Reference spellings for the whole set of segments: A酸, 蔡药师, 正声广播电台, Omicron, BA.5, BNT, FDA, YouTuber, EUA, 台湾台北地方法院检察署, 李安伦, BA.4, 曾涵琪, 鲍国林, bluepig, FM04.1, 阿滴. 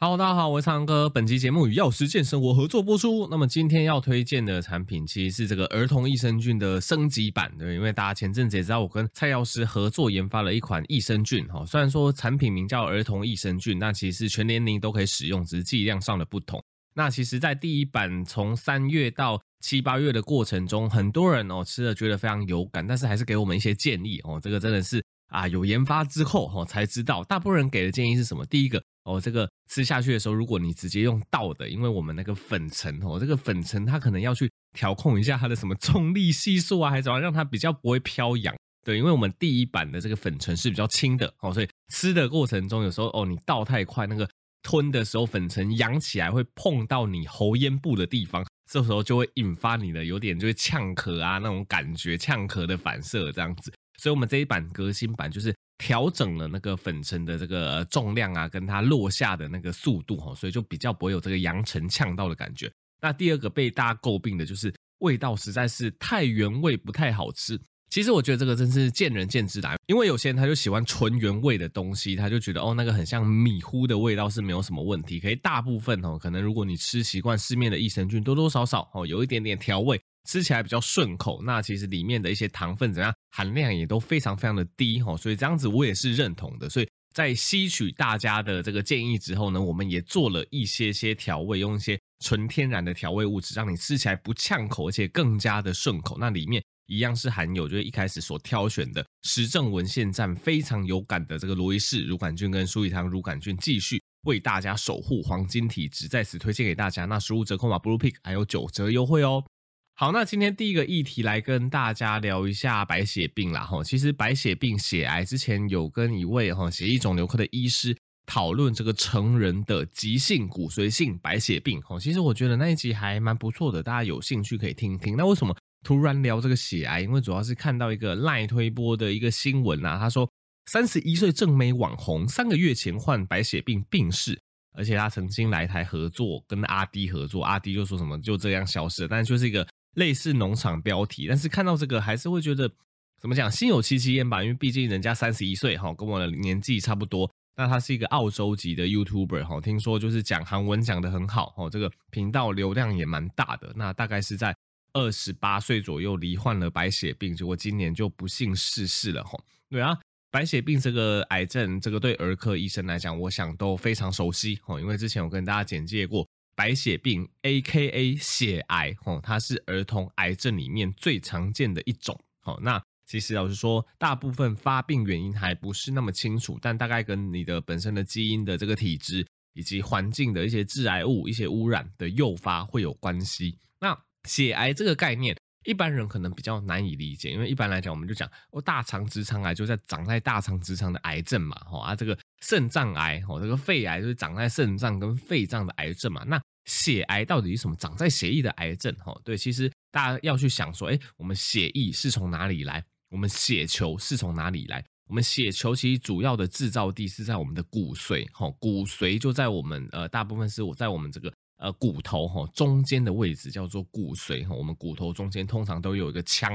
Hello， 大家好，我是长哥。本期节目与药师健生活合作播出。那么今天要推荐的产品其实是这个儿童益生菌的升级版的，因为大家前阵子也知道我跟蔡药师合作研发了一款益生菌，虽然说产品名叫儿童益生菌，那其实是全年龄都可以使用，只是剂量上的不同。那其实在第一版从3月到7、8月的过程中，很多人吃了觉得非常有感，但是还是给我们一些建议这个真的是有研发之后才知道，大部分人给的建议是什么？第一个这个吃下去的时候，如果你直接用倒的，因为我们那个粉尘这个粉尘它可能要去调控一下它的什么重力系数啊，还怎么让它比较不会飘扬。对，因为我们第一版的这个粉尘是比较轻的所以吃的过程中有时候你倒太快，那个吞的时候粉尘扬起来会碰到你喉咽部的地方，这时候就会引发你的有点就会呛咳啊那种感觉，呛咳的反射这样子。所以我们这一版革新版就是调整了那个粉尘的这个重量啊，跟它落下的那个速度所以就比较不会有这个扬尘呛到的感觉。那第二个被大家诟病的就是味道实在是太原味，不太好吃。其实我觉得这个真是见仁见智啦，因为有些人他就喜欢纯原味的东西，他就觉得那个很像米糊的味道是没有什么问题，可以大部分可能如果你吃习惯市面的益生菌，多多少少有一点点调味，吃起来比较顺口，那其实里面的一些糖分怎样含量也都非常非常的低所以这样子我也是认同的。所以在吸取大家的这个建议之后呢，我们也做了一些调味，用一些纯天然的调味物质，让你吃起来不呛口，而且更加的顺口。那里面一样是含有就是一开始所挑选的实证文献站非常有感的这个罗伊氏乳杆菌跟舒乙糖乳杆菌，继续为大家守护黄金体质，在此推荐给大家。那15折扣码 bluepig 还有9折优惠哦。好，那今天第一个议题来跟大家聊一下白血病啦。其实白血病血癌之前有跟一位血液肿瘤科的医师讨论这个成人的急性骨髓性白血病，其实我觉得那一集还蛮不错的，大家有兴趣可以听一听。那为什么突然聊这个血癌？因为主要是看到一个 LINE 推播的一个新闻啊，他说31岁正美网红3个月前患白血病病逝，而且他曾经来台合作跟阿滴合作，阿滴就说什么就这样消失了，但是就是一个类似农场标题。但是看到这个还是会觉得怎么讲，心有戚戚焉吧，因为毕竟人家31岁跟我的年纪差不多。那他是一个澳洲籍的 YouTuber， 听说就是讲韩文讲得很好，这个频道流量也蛮大的。那大概是在28岁左右罹患了白血病，结果今年就不幸逝世了。对啊，白血病这个癌症，这个对儿科医生来讲我想都非常熟悉，因为之前我跟大家简介过白血病 AKA 血癌它是儿童癌症里面最常见的一种。那其实老实说大部分发病原因还不是那么清楚，但大概跟你的本身的基因的这个体质以及环境的一些致癌物一些污染的诱发会有关系。那血癌这个概念一般人可能比较难以理解，因为一般来讲我们就讲大肠直肠癌就在长在大肠直肠的癌症嘛，这个肾脏癌这个肺癌就是长在肾脏跟肺脏的癌症嘛。那血癌到底是什么？长在血液的癌症对，其实大家要去想说我们血液是从哪里来，我们血球是从哪里来。我们血球其实主要的制造地是在我们的骨髓骨髓就在我们大部分是在我们这个骨头中间的位置叫做骨髓我们骨头中间通常都有一个腔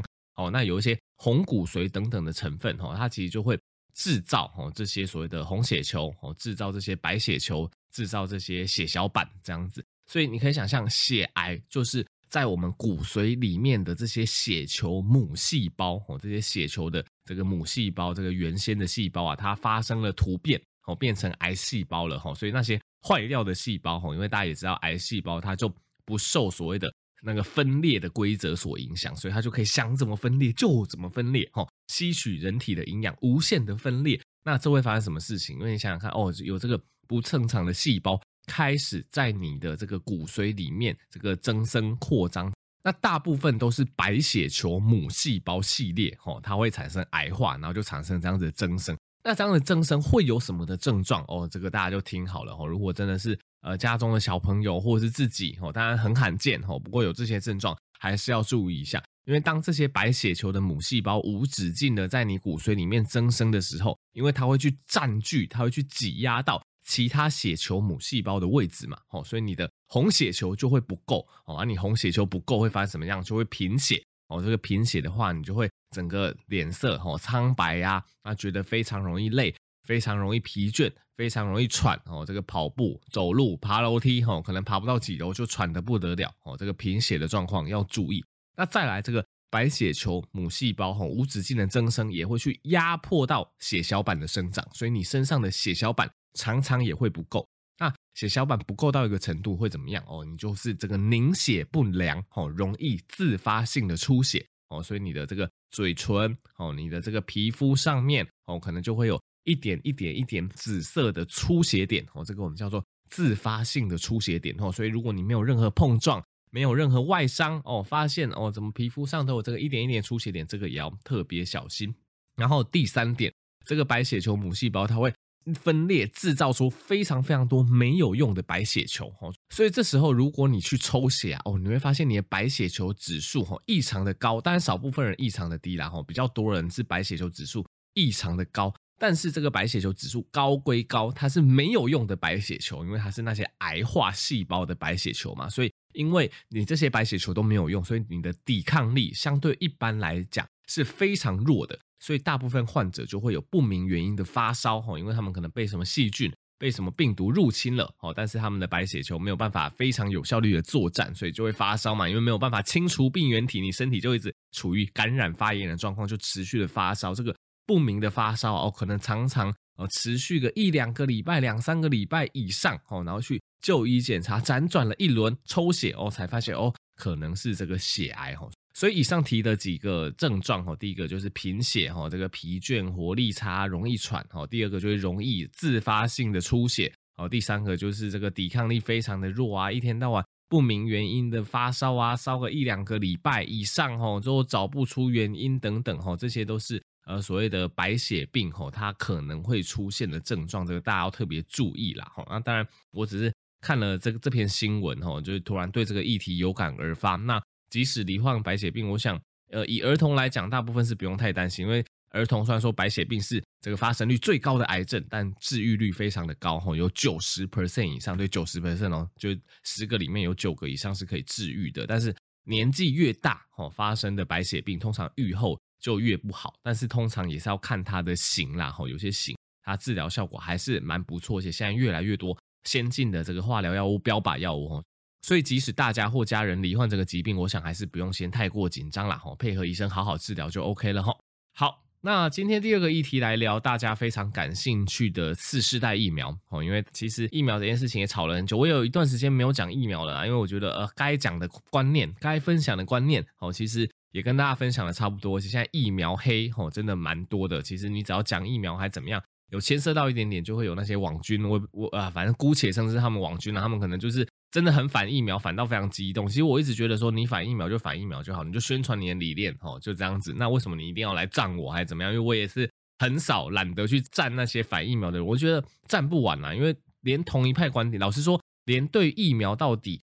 那有一些红骨髓等等的成分它其实就会制造这些所谓的红血球制造这些白血球制造这些血小板这样子。所以你可以想象血癌就是在我们骨髓里面的这些血球母细胞这些血球的这个母细胞这个原先的细胞啊，它发生了突变变成癌细胞了所以那些坏掉的细胞因为大家也知道癌细胞它就不受所谓的那个分裂的规则所影响，所以它就可以想怎么分裂就怎么分裂吸取人体的营养无限的分裂。那这会发生什么事情？因为你想想看有这个不正常的细胞开始在你的这个骨髓里面这个增生扩张，那大部分都是白血球母细胞系列它会产生癌化，然后就产生这样子的增生。那这样的增生会有什么的症状这个大家就听好了如果真的是家中的小朋友或者是自己当然很罕见不过有这些症状还是要注意一下。因为当这些白血球的母细胞无止境的在你骨髓里面增生的时候，因为它会去占据，它会去挤压到其他血球母细胞的位置嘛所以你的红血球就会不够你红血球不够会发生什么样？就会贫血这个贫血的话你就会整个脸色苍白啊觉得非常容易累，非常容易疲倦，非常容易喘哦。这个跑步、走路、爬楼梯哦，可能爬不到几楼就喘得不得了哦。这个贫血的状况要注意。那再来这个白血球母细胞哦，无止境的增生也会去压迫到血小板的生长，所以你身上的血小板常常也会不够。那血小板不够到一个程度会怎么样哦？你就是这个凝血不良哦，容易自发性的出血哦，所以你的这个嘴唇哦，你的这个皮肤上面哦，可能就会有一点紫色的出血点哦，这个我们叫做自发性的出血点哦。所以如果你没有任何碰撞，没有任何外伤哦，发现哦怎么皮肤上都有这个一点出血点，这个也要特别小心。然后第三点，这个白血球母细胞它会分裂制造出非常多没有用的白血球哦，所以这时候如果你去抽血啊哦，你会发现你的白血球指数哦异常的高，当然少部分人异常的低啦哦，比较多人是白血球指数异常的高。但是这个白血球指数高归高，它是没有用的白血球，因为它是那些癌化细胞的白血球嘛，所以因为你这些白血球都没有用，所以你的抵抗力相对一般来讲是非常弱的，所以大部分患者就会有不明原因的发烧，因为他们可能被什么细菌、被什么病毒入侵了，但是他们的白血球没有办法非常有效率的作战，所以就会发烧嘛，因为没有办法清除病原体，你身体就一直处于感染发炎的状况，就持续的发烧，这个不明的发烧哦，可能常常持续个1-2个礼拜、2-3个礼拜以上哦，然后去就医检查，辗转了一轮抽血哦，才发现哦，可能是这个血癌哦。所以以上提的几个症状哦，第一个就是贫血哦，这个疲倦、活力差、容易喘哦；第二个就是容易自发性的出血哦；第三个就是这个抵抗力非常的弱啊，一天到晚不明原因的发烧啊，烧个1-2个礼拜以上哦，之后找不出原因等等哦，这些都是所谓的白血病吼，它可能会出现的症状，这个大家要特别注意啦吼。那当然，我只是看了这篇新闻吼，就是突然对这个议题有感而发。那即使罹患白血病，我想以儿童来讲，大部分是不用太担心，因为儿童虽然说白血病是这个发生率最高的癌症，但治愈率非常的高吼，有 90% 以上，对 90% 哦，就10个里面有9个以上是可以治愈的。但是年纪越大吼，发生的白血病通常愈后就越不好，但是通常也是要看它的型啦，有些型它治疗效果还是蛮不错，而且现在越来越多先进的这个化疗药物、标靶药物，所以即使大家或家人罹患这个疾病，我想还是不用先太过紧张啦，配合医生好好治疗就 OK 了。好，那今天第2个议题来聊大家非常感兴趣的次世代疫苗，因为其实疫苗这件事情也吵了很久，我有一段时间没有讲疫苗了啦，因为我觉得该讲的观念、该分享的观念其实也跟大家分享的差不多，其实现在疫苗黑吼真的蛮多的。其实你只要讲疫苗还怎么样，有牵涉到一点点，就会有那些网军，我反正姑且称之他们网军了，他们可能就是真的很反疫苗，反到非常激动。其实我一直觉得说，你反疫苗就反疫苗就好，你就宣传你的理念吼，就这样子。那为什么你一定要来赞我还怎么样？因为我也是很少懒得去赞那些反疫苗的人，我觉得赞不完啦，因为连同一派观点，老实说，连对疫苗到底。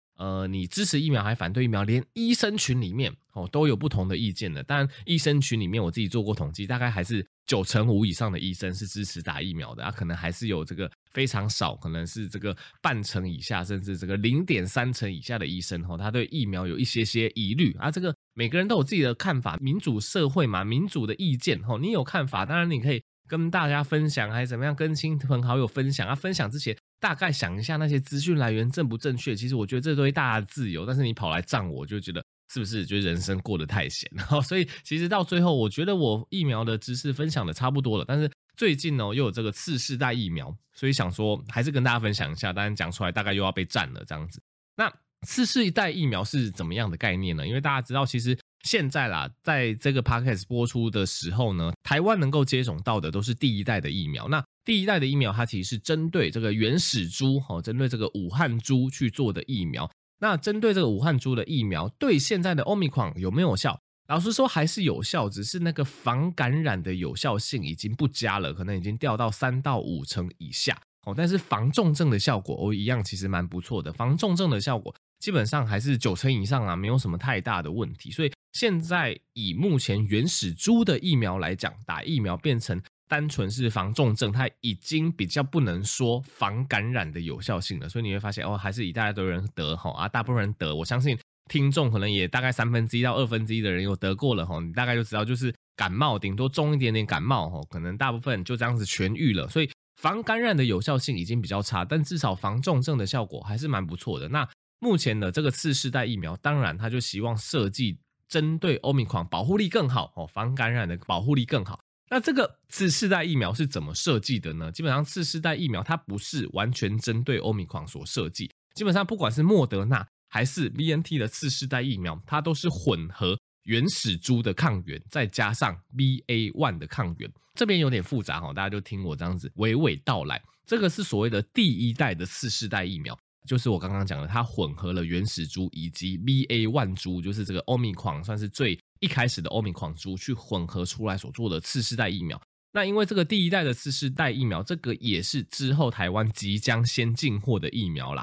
你支持疫苗还反对疫苗，连医生群里面都有不同的意见的。当然，医生群里面我自己做过统计，大概还是95%以上的医生是支持打疫苗的啊，可能还是有这个非常少，可能是这个50%以下，甚至这个0.3%以下的医生他对疫苗有一些疑虑啊。这个每个人都有自己的看法，民主社会嘛，民主的意见你有看法，当然你可以跟大家分享，还怎么样跟亲朋好友分享啊。分享之前。大概想一下那些资讯来源正不正确，其实我觉得这对大家自由，但是你跑来赞我，就觉得是不是觉得人生过得太闲，然后所以其实到最后，我觉得我疫苗的知识分享的差不多了，但是最近呢又有这个次世代疫苗，所以想说还是跟大家分享一下，当然讲出来大概又要被赞了这样子。那次世代疫苗是怎么样的概念呢？因为大家知道，其实现在啦，在这个 podcast 播出的时候呢，台湾能够接种到的都是第一代的疫苗。那第一代的疫苗它其实是针对这个原始株针对这个武汉株去做的疫苗。那针对这个武汉株的疫苗对现在的 Omicron 有没有效？老实说还是有效，只是那个防感染的有效性已经不佳了，可能已经掉到3-5成以下。但是防重症的效果一样其实蛮不错的，防重症的效果基本上还是90%以上啊，没有什么太大的问题。所以现在以目前原始株的疫苗来讲，打疫苗变成单纯是防重症，它已经比较不能说防感染的有效性了，所以你会发现哦，还是一大堆人得啊，大部分人得，我相信听众可能也大概1/3到2/3的人有得过了你大概就知道，就是感冒，顶多重一点点感冒，可能大部分就这样子痊愈了。所以防感染的有效性已经比较差，但至少防重症的效果还是蛮不错的。那目前的这个次世代疫苗，当然它就希望设计针对 Omicron 保护力更好，防感染的保护力更好。那这个次世代疫苗是怎么设计的呢？基本上次世代疫苗它不是完全针对 Omicron 所设计，基本上不管是莫德纳还是 BNT 的次世代疫苗，它都是混合原始株的抗原再加上 BA.1 的抗原。这边有点复杂，大家就听我这样子娓娓道来。这个是所谓的第一代的次世代疫苗，就是我刚刚讲的，它混合了原始株以及 BA.1 株，就是这个 Omicron 算是最一开始的 Omicron 株去混合出来所做的次世代疫苗。那因为这个第一代的次世代疫苗，这个也是之后台湾即将先进货的疫苗啦。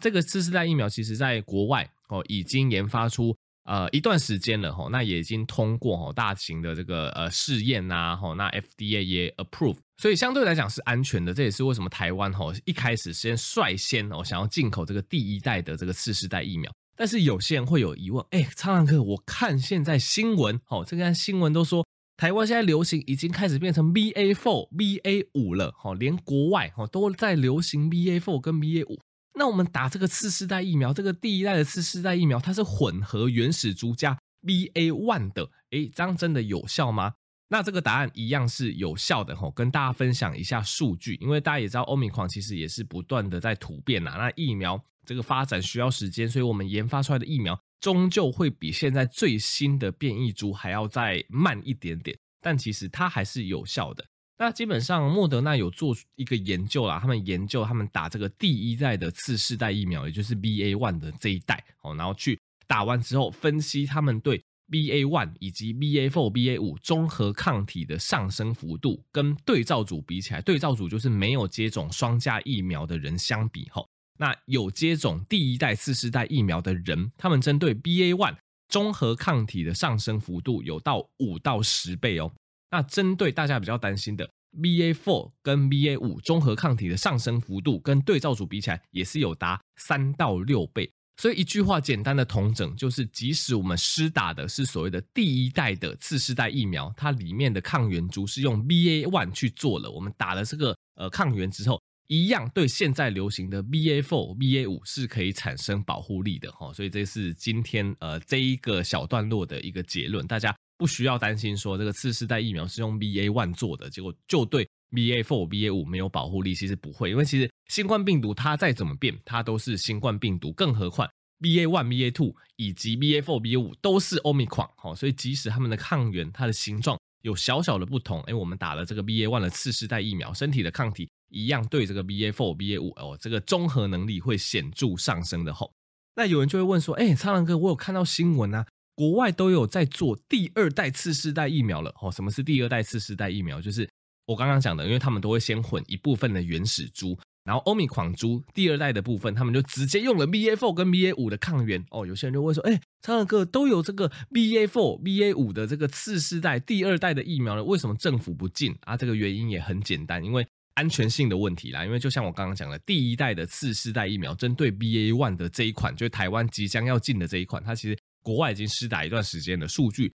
这个次世代疫苗其实在国外已经研发出一段时间了，那也已经通过大型的这个试验啊，那 FDA 也 approve， 所以相对来讲是安全的。这也是为什么台湾一开始先率先想要进口这个第一代的这个次世代疫苗。但是有些人会有疑问，苍狼哥，我看现在新闻，这个新闻都说台湾现在流行已经开始变成 BA.4 BA.5 了，连国外都在流行 BA.4 跟 BA.5，那我们打这个次世代疫苗，这个第一代的次世代疫苗，它是混合原始株加 BA.1 的，这样真的有效吗？那这个答案一样是有效的，跟大家分享一下数据，因为大家也知道 Omicron 其实也是不断的在突变那疫苗这个发展需要时间，所以我们研发出来的疫苗终究会比现在最新的变异株还要再慢一点点，但其实它还是有效的。那基本上莫德纳有做一个研究啦，他们打这个第一代的次世代疫苗，也就是 BA.1 的这一代，然后去打完之后分析他们对 BA.1 以及 BA.4 BA.5 综合抗体的上升幅度跟对照组比起来，对照组就是没有接种双价疫苗的人相比，那有接种第一代次世代疫苗的人，他们针对 BA.1 综合抗体的上升幅度有到5到10倍哦。那针对大家比较担心的 BA.4 跟 BA.5 综合抗体的上升幅度跟对照组比起来也是有达3到6倍，所以一句话简单的统整就是，即使我们施打的是所谓的第一代的次世代疫苗，它里面的抗原株是用 BA.1 去做了，我们打了这个抗原之后，一样对现在流行的 BA.4 BA.5 是可以产生保护力的，所以这是今天这一个小段落的一个结论。大家不需要担心说这个次世代疫苗是用 BA.1 做的，结果就对 BA.4 BA.5 没有保护力，其实不会，因为其实新冠病毒它再怎么变，它都是新冠病毒，更何况 BA.1 BA.2 以及 BA.4 BA.5 都是 Omicron， 所以即使它们的抗原它的形状有小小的不同，我们打了这个 BA.1 的次世代疫苗，身体的抗体一样对这个 BA.4 BA.5 这个综合能力会显著上升的。那有人就会问说，苍狼哥，我有看到新闻啊，国外都有在做第二代次世代疫苗了。什么是第二代次世代疫苗？就是我刚刚讲的，因为他们都会先混一部分的原始株，然后 Omicron 株第二代的部分，他们就直接用了 BA.4 跟 BA.5 的抗原。有些人就会说，苍狼哥，都有这个 BA.4 BA.5 的这个次世代第二代的疫苗了，为什么政府不进啊？这个原因也很简单，因为安全性的问题啦。因为就像我刚刚讲的，第一代的次世代疫苗针对 BA.1 的这一款，就是台湾即将要进的这一款，它其实国外已经施打一段时间的数据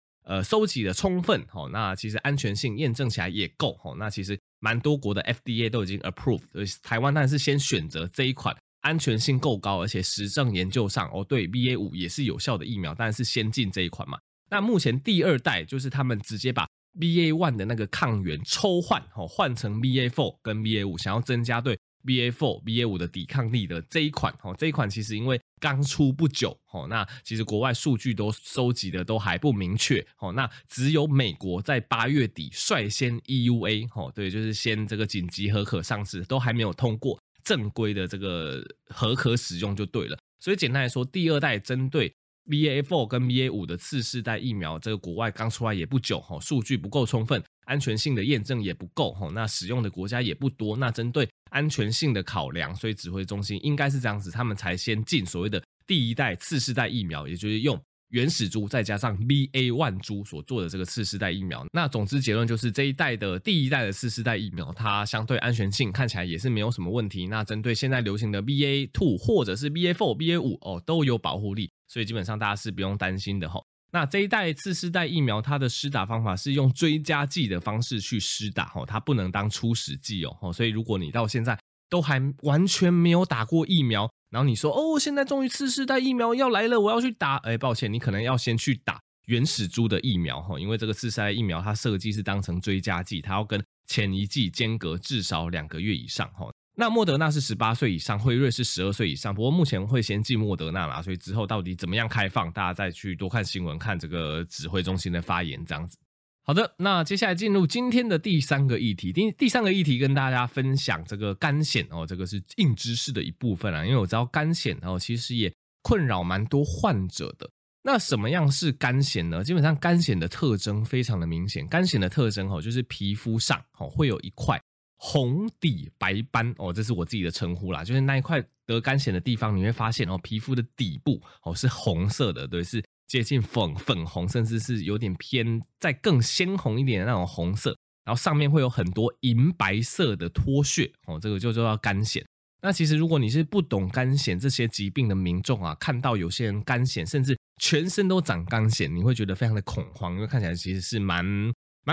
收集的充分，那其实安全性验证起来也够，那其实蛮多国的 FDA 都已经 approve， 所以台湾当然是先选择这一款安全性够高，而且实证研究上对 BA.5 也是有效的疫苗，当然是先进这一款嘛。那目前第二代就是他们直接把 BA.1 的那个抗原抽换成 BA.4 跟 BA.5， 想要增加对 BA.4 BA.5 的抵抗力的这一款。这一款其实因为刚出不久，那其实国外数据都收集的都还不明确，那只有美国在8月底率先 EUA， 对，就是先这个紧急核可上市，都还没有通过正规的这个核可使用就对了。所以简单来说，第二代针对 BA.4 跟 BA.5 的次世代疫苗，这个国外刚出来也不久，数据不够充分，安全性的验证也不够，那使用的国家也不多，那针对安全性的考量，所以指挥中心应该是这样子，他们才先进所谓的第一代次世代疫苗，也就是用原始株再加上 BA.1 株所做的这个次世代疫苗。那总之结论就是，这一代的第一代的次世代疫苗，它相对安全性看起来也是没有什么问题，那针对现在流行的 BA.2 或者是 BA.4 BA.5 都有保护力，所以基本上大家是不用担心的。那这一代次世代疫苗它的施打方法是用追加剂的方式去施打，它不能当初始剂哦。所以如果你到现在都还完全没有打过疫苗，然后你说哦，现在终于次世代疫苗要来了，我要去打，抱歉，你可能要先去打原始株的疫苗，因为这个次世代疫苗它设计是当成追加剂，它要跟前一剂间隔至少2个月以上。那莫德纳是18岁以上，辉瑞是12岁以上，不过目前会先进莫德纳啦，所以之后到底怎么样开放，大家再去多看新闻，看这个指挥中心的发言这样子。好的，那接下来进入今天的第3个议题。第3个议题跟大家分享这个肝癣哦，这个是硬知识的一部分啦，因为我知道肝癣哦其实也困扰蛮多患者的。那什么样是肝癣呢？基本上肝癣的特征非常的明显，肝癣的特征哦就是皮肤上哦会有一块红底白斑哦，这是我自己的称呼啦，就是那一块得肝癣的地方，你会发现哦，皮肤的底部哦是红色的，对，是接近粉红，甚至是有点偏再更鲜红一点的那种红色，然后上面会有很多银白色的脱屑哦，这个就叫肝癣。那其实如果你是不懂肝癣这些疾病的民众啊，看到有些人肝癣，甚至全身都长肝癣，你会觉得非常的恐慌，因为看起来其实是蛮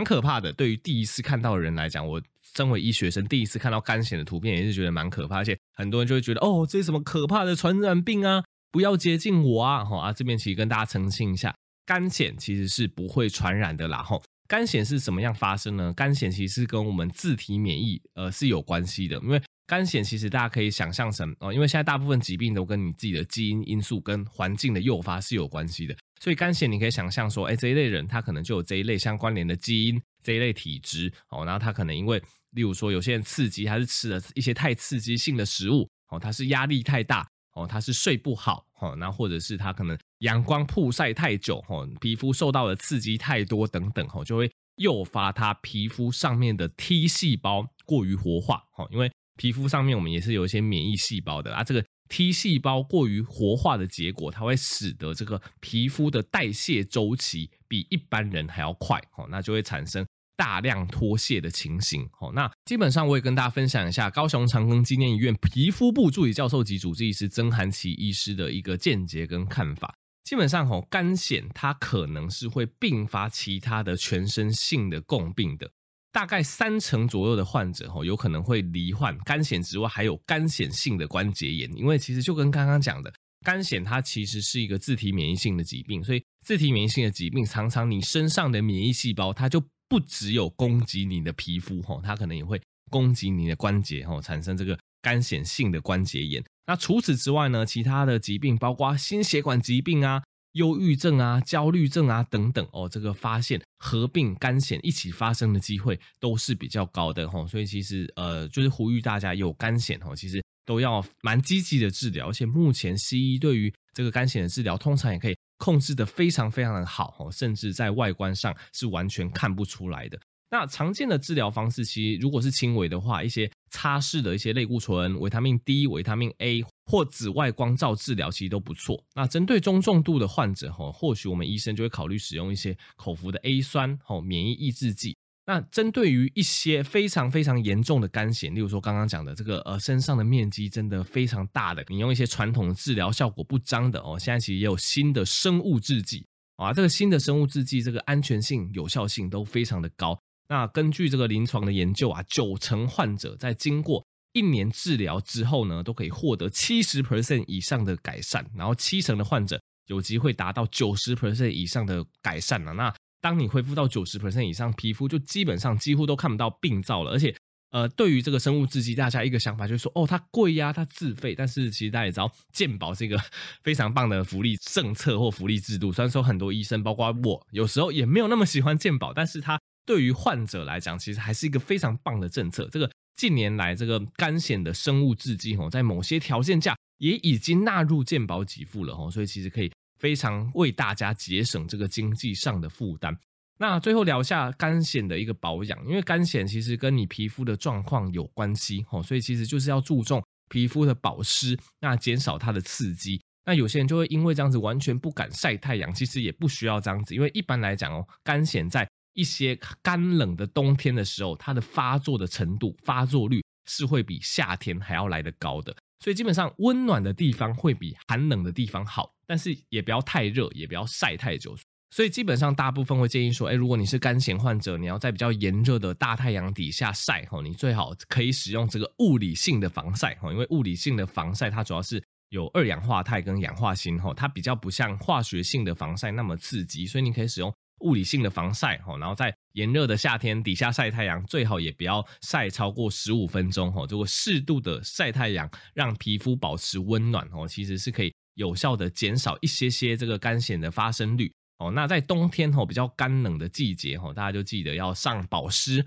可怕的。对于第一次看到的人来讲，我身为医学生，第一次看到肝癣的图片也是觉得蛮可怕，而且很多人就会觉得哦，这是什么可怕的传染病啊，不要接近我啊！这边其实跟大家澄清一下，肝癣其实是不会传染的啦。肝癣是怎么样发生呢？肝癣其实是跟我们自体免疫是有关系的，因为肝癣其实大家可以想象成因为现在大部分疾病都跟你自己的基因因素跟环境的诱发是有关系的，所以肝癣你可以想象说这一类人他可能就有这一类相关联的基因，这一类体质然后他可能因为例如说有些人刺激，他是吃了一些太刺激性的食物他是压力太大他是睡不好那或者是他可能阳光曝晒太久皮肤受到的刺激太多等等就会诱发他皮肤上面的 T 细胞过于活化因为皮肤上面我们也是有一些免疫细胞的这个 T 细胞过于活化的结果，它会使得这个皮肤的代谢周期比一般人还要快那就会产生大量脱屑的情形那基本上我也跟大家分享一下高雄长庚纪念医院皮肤部助理教授及主治医师曾涵琪医师的一个见解跟看法。基本上肝癣它可能是会并发其他的全身性的共病的，大概30%左右的患者有可能会罹患肝癣之外还有肝癣性的关节炎，因为其实就跟刚刚讲的肝癣它其实是一个自体免疫性的疾病，所以自体免疫性的疾病常常你身上的免疫细胞它就不只有攻击你的皮肤它可能也会攻击你的关节产生这个肝癣性的关节炎。那除此之外呢，其他的疾病包括心血管疾病啊、忧郁症啊、焦虑症啊等等这个发现合并肝癣一起发生的机会都是比较高的所以其实就是呼吁大家有肝癣其实都要蛮积极的治疗，而且目前西医对于这个肝癣的治疗通常也可以控制的非常非常的好甚至在外观上是完全看不出来的。那常见的治疗方式其实如果是轻微的话，一些擦拭的一些类固醇、维他命 D、维他命 A 或紫外光照治疗其实都不错。那针对中重度的患者或许我们医生就会考虑使用一些口服的 A 酸免疫抑制剂。那针对于一些非常非常严重的肝癣，例如说刚刚讲的这个身上的面积真的非常大的，你用一些传统治疗效果不彰的现在其实也有新的生物制剂这个新的生物制剂这个安全性有效性都非常的高。那根据这个临床的研究90%患者在经过1年治疗之后呢，都可以获得 70% 以上的改善，然后70%的患者有机会达到 90% 以上的改善了。那当你恢复到 90% 以上，皮肤就基本上几乎都看不到病灶了。而且对于这个生物制剂，大家一个想法就是说它贵呀，它自费，但是其实大家也知道健保是一个非常棒的福利政策或福利制度，虽然说很多医生包括我有时候也没有那么喜欢健保，但是它对于患者来讲其实还是一个非常棒的政策。这个近年来这个肝癣的生物制剂在某些条件下也已经纳入健保给付了所以其实可以非常为大家节省这个经济上的负担。那最后聊一下肝癣的一个保养，因为肝癣其实跟你皮肤的状况有关系所以其实就是要注重皮肤的保湿，那减少它的刺激。那有些人就会因为这样子完全不敢晒太阳，其实也不需要这样子，因为一般来讲肝癣在一些干冷的冬天的时候，它的发作的程度、发作率是会比夏天还要来得高的，所以基本上温暖的地方会比寒冷的地方好，但是也不要太热，也不要晒太久，所以基本上大部分会建议说，如果你是肝炎患者，你要在比较炎热的大太阳底下晒，你最好可以使用这个物理性的防晒，因为物理性的防晒它主要是有二氧化钛跟氧化锌，它比较不像化学性的防晒那么刺激，所以你可以使用物理性的防晒，然后在炎热的夏天底下晒太阳，最好也不要晒超过15分钟，如果适度的晒太阳让皮肤保持温暖，其实是可以有效的减少一些些这个肝炎的发生率。那在冬天比较干冷的季节，大家就记得要上保湿，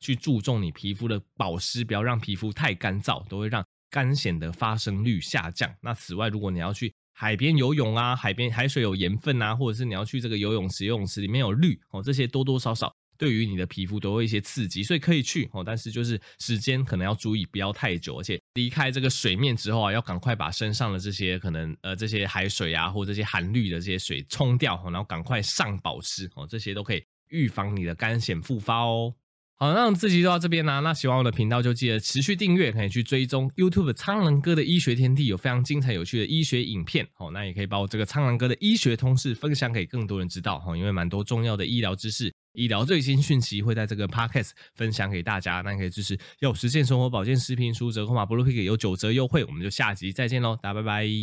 去注重你皮肤的保湿，不要让皮肤太干燥，都会让肝炎的发生率下降。那此外，如果你要去海边游泳啊，海水有盐分啊，或者是你要去这个游泳池，游泳池里面有氯，这些多多少少对于你的皮肤都会一些刺激，所以可以去，但是就是时间可能要注意不要太久，而且离开这个水面之后啊，要赶快把身上的这些可能这些海水啊，或者这些含氯的这些水冲掉，然后赶快上保湿，这些都可以预防你的肝炎复发哦。好，那我们这集就到这边啦。那喜欢我的频道就记得持续订阅，可以去追踪 YouTube 苍狼哥的医学天地，有非常精彩有趣的医学影片。那也可以把我这个苍狼哥的医学通识分享给更多人知道，因为蛮多重要的医疗知识、医疗最新讯息会在这个 Podcast 分享给大家。那也可以支持要有实践生活保健食品书折扣码bluepig有9折优惠。我们就下集再见咯，大家拜拜。